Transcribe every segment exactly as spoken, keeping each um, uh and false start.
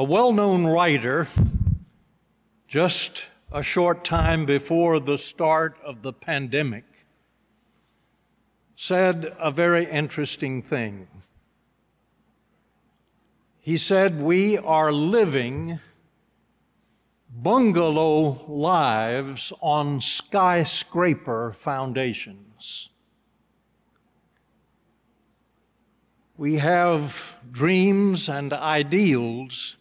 A well-known writer, just a short time before the start of the pandemic, said a very interesting thing. He said, "We are living bungalow lives on skyscraper foundations. We have dreams and ideals,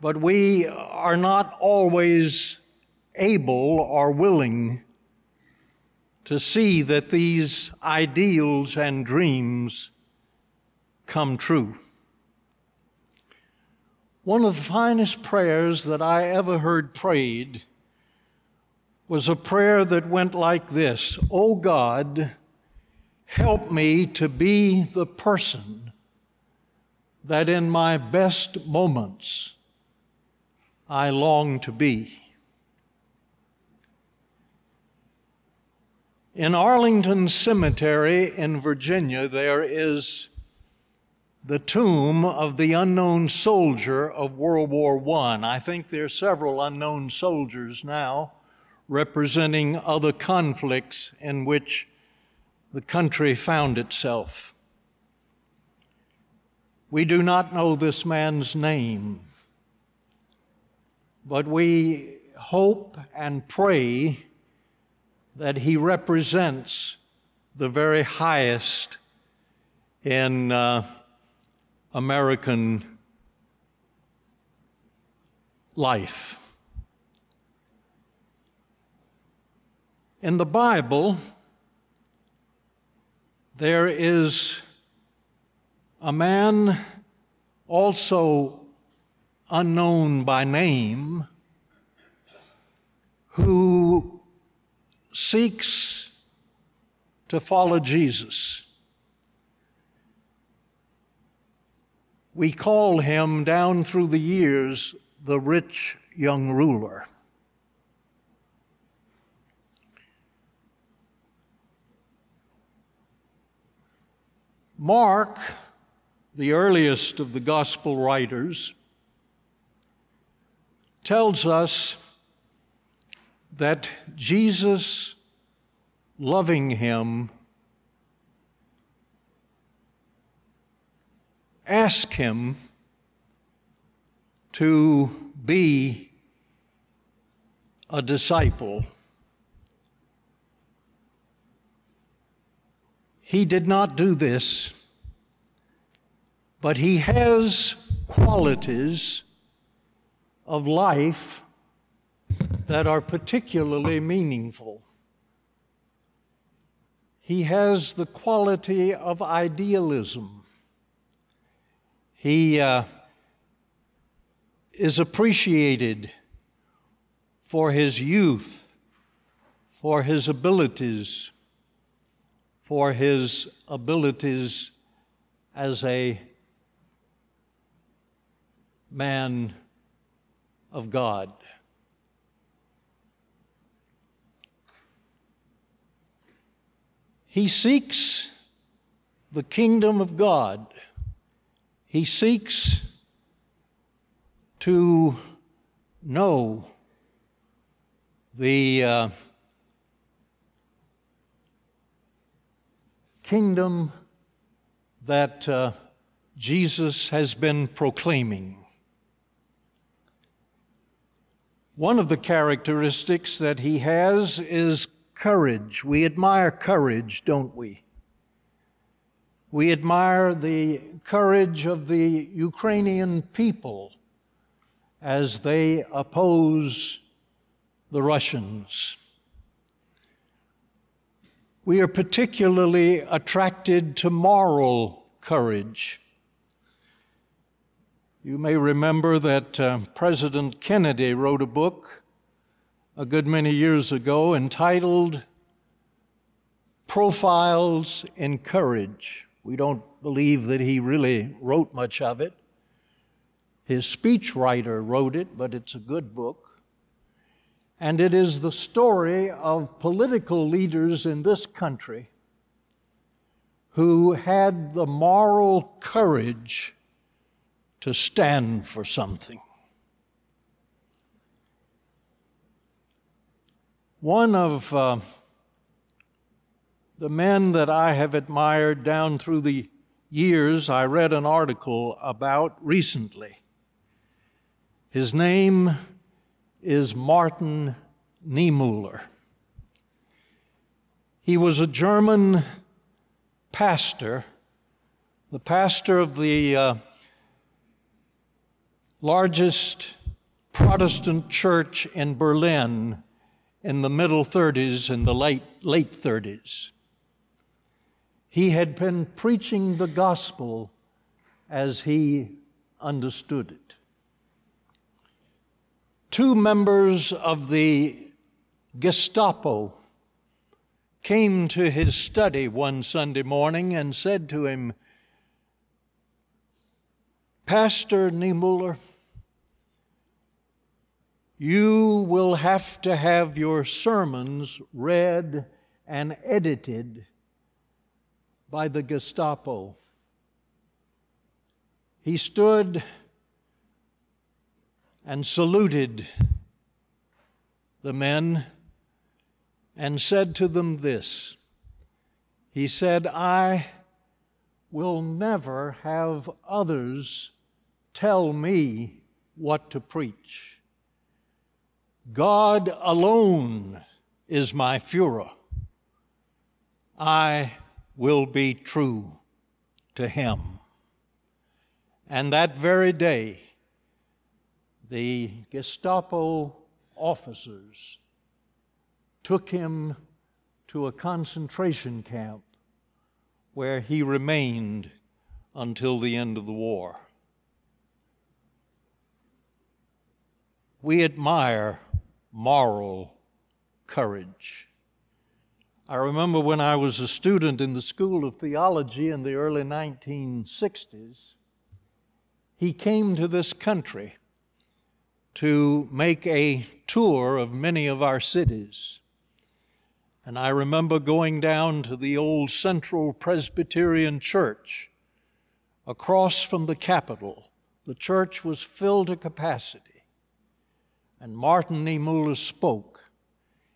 but we are not always able or willing to see that these ideals and dreams come true." One of the finest prayers that I ever heard prayed was a prayer that went like this: "Oh God, help me to be the person that in my best moments I long to be." In Arlington Cemetery in Virginia, there is the tomb of the unknown soldier of World War One. I think there are several unknown soldiers now representing other conflicts in which the country found itself. We do not know this man's name, but we hope and pray that he represents the very highest in uh, American life. In the Bible, there is a man also unknown by name who seeks to follow Jesus. We call him down through the years the rich young ruler. Mark, the earliest of the gospel writers, tells us that Jesus, loving him, asked him to be a disciple. He did not do this, but he has qualities of life that are particularly meaningful. He has the quality of idealism. He uh, is appreciated for his youth, for his abilities, for his abilities as a man of God. He seeks the kingdom of God. He seeks to know the uh, kingdom that uh, Jesus has been proclaiming. One of the characteristics that he has is courage. We admire courage, don't we? We admire the courage of the Ukrainian people as they oppose the Russians. We are particularly attracted to moral courage. You may remember that uh, President Kennedy wrote a book a good many years ago entitled "Profiles in Courage." We don't believe that he really wrote much of it. His speechwriter wrote it, but it's a good book. And it is the story of political leaders in this country who had the moral courage to stand for something. One of uh, the men that I have admired down through the years, I read an article about recently. His name is Martin Niemöller. He was a German pastor, the pastor of the uh, largest Protestant church in Berlin in the middle thirties and the late, late thirties. He had been preaching the gospel as he understood it. Two members of the Gestapo came to his study one Sunday morning and said to him, "Pastor Niemöller, you will have to have your sermons read and edited by the Gestapo." He stood and saluted the men and said to them this. He said, "I will never have others tell me what to preach. God alone is my Führer. I will be true to him." And that very day, the Gestapo officers took him to a concentration camp where he remained until the end of the war. We admire moral courage. I remember when I was a student in the School of Theology in the early nineteen sixties, he came to this country to make a tour of many of our cities. And I remember going down to the old Central Presbyterian Church across from the Capitol. The church was filled to capacity. And Martin Niemöller spoke.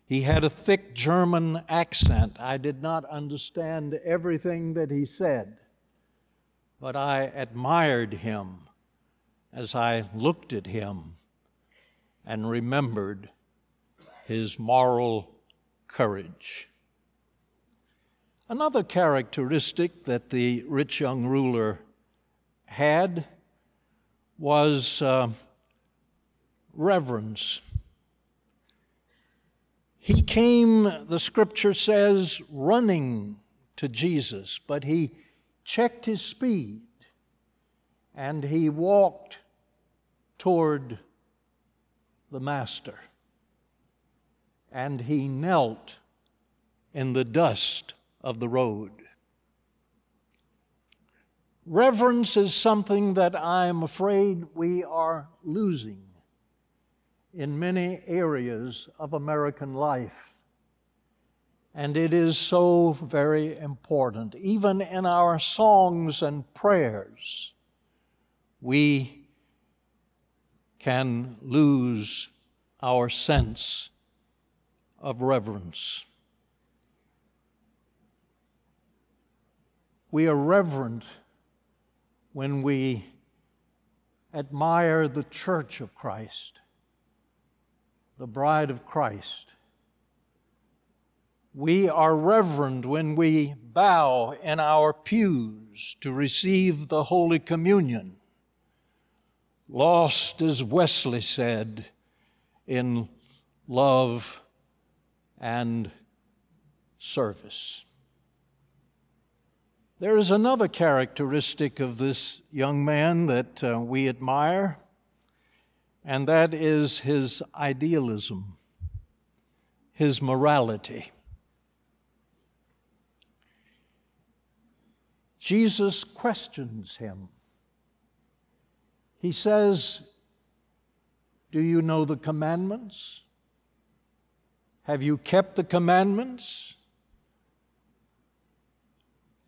He had a thick German accent. I did not understand everything that he said, but I admired him as I looked at him and remembered his moral courage. Another characteristic that the rich young ruler had was uh, reverence. He came, the scripture says, running to Jesus, but he checked his speed and he walked toward the Master, and he knelt in the dust of the road. Reverence is something that I'm afraid we are losing in many areas of American life. And it is so very important. Even in our songs and prayers, we can lose our sense of reverence. We are reverent when we admire the Church of Christ, the Bride of Christ. We are reverent when we bow in our pews to receive the Holy Communion. Lost, as Wesley said, in love and service. There is another characteristic of this young man that uh, we admire, and that is his idealism, his morality. Jesus questions him. He says, "Do you know the commandments? Have you kept the commandments?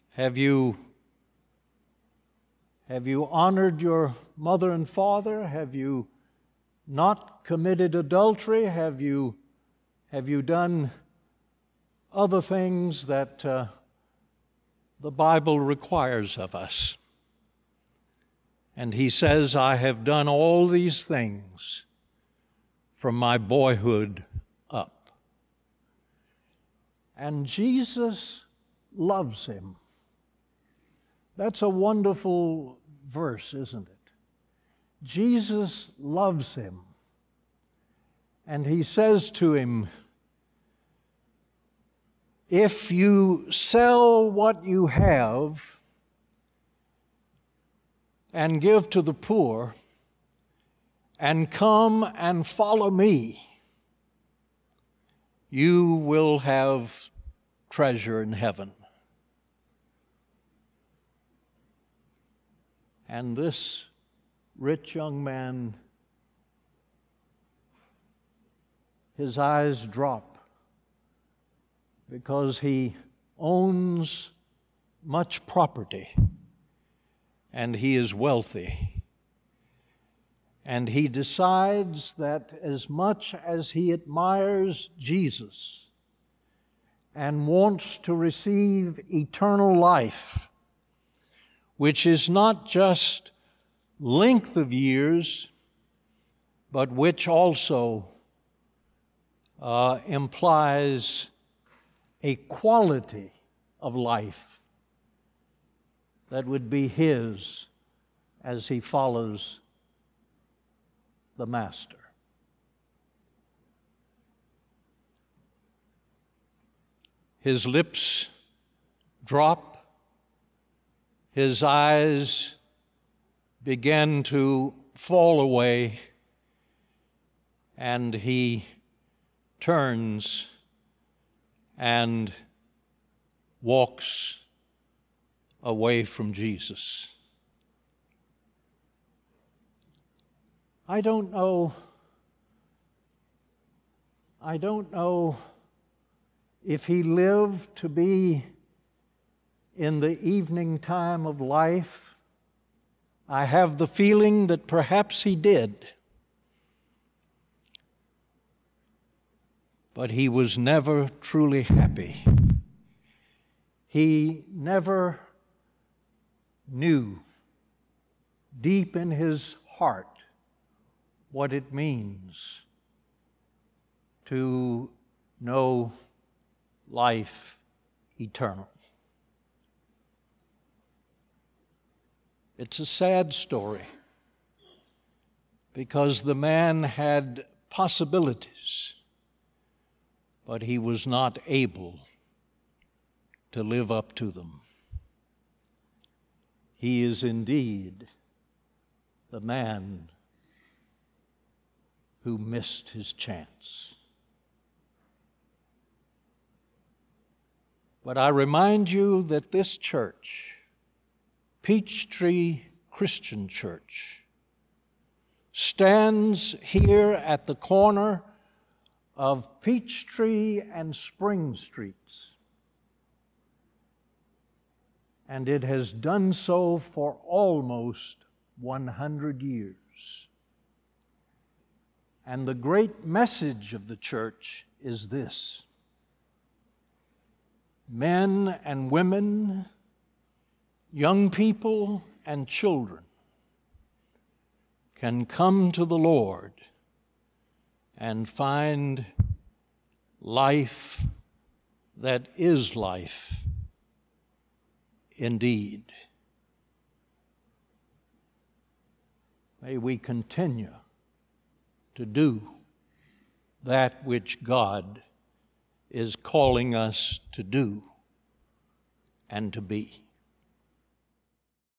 Have you Have you honored your mother and father? Have you not committed adultery? Have you, have you done other things that uh, the Bible requires of us? And he says, I have done all these things from my boyhood up. And Jesus loves him. That's a wonderful verse, isn't it? Jesus loves him. And he says to him, if you sell what you have and give to the poor and come and follow me, you will have treasure in heaven. And this rich young man, his eyes drop because he owns much property and he is wealthy. And he decides that as much as he admires Jesus and wants to receive eternal life, which is not just length of years, but which also uh, implies a quality of life that would be his as he follows the Master. His lips drop. His eyes began to fall away, and he turns and walks away from Jesus. I don't know, I don't know if he lived to be in the evening time of life. I have the feeling that perhaps he did. But he was never truly happy. He never knew deep in his heart what it means to know life eternal. It's a sad story because the man had possibilities, but he was not able to live up to them. He is indeed the man who missed his chance. But I remind you that this church, Peachtree Christian Church, stands here at the corner of Peachtree and Spring Streets, and it has done so for almost one hundred years. And the great message of the church is this: men and women, young people and children can come to the Lord and find life that is life indeed. May we continue to do that which God is calling us to do and to be.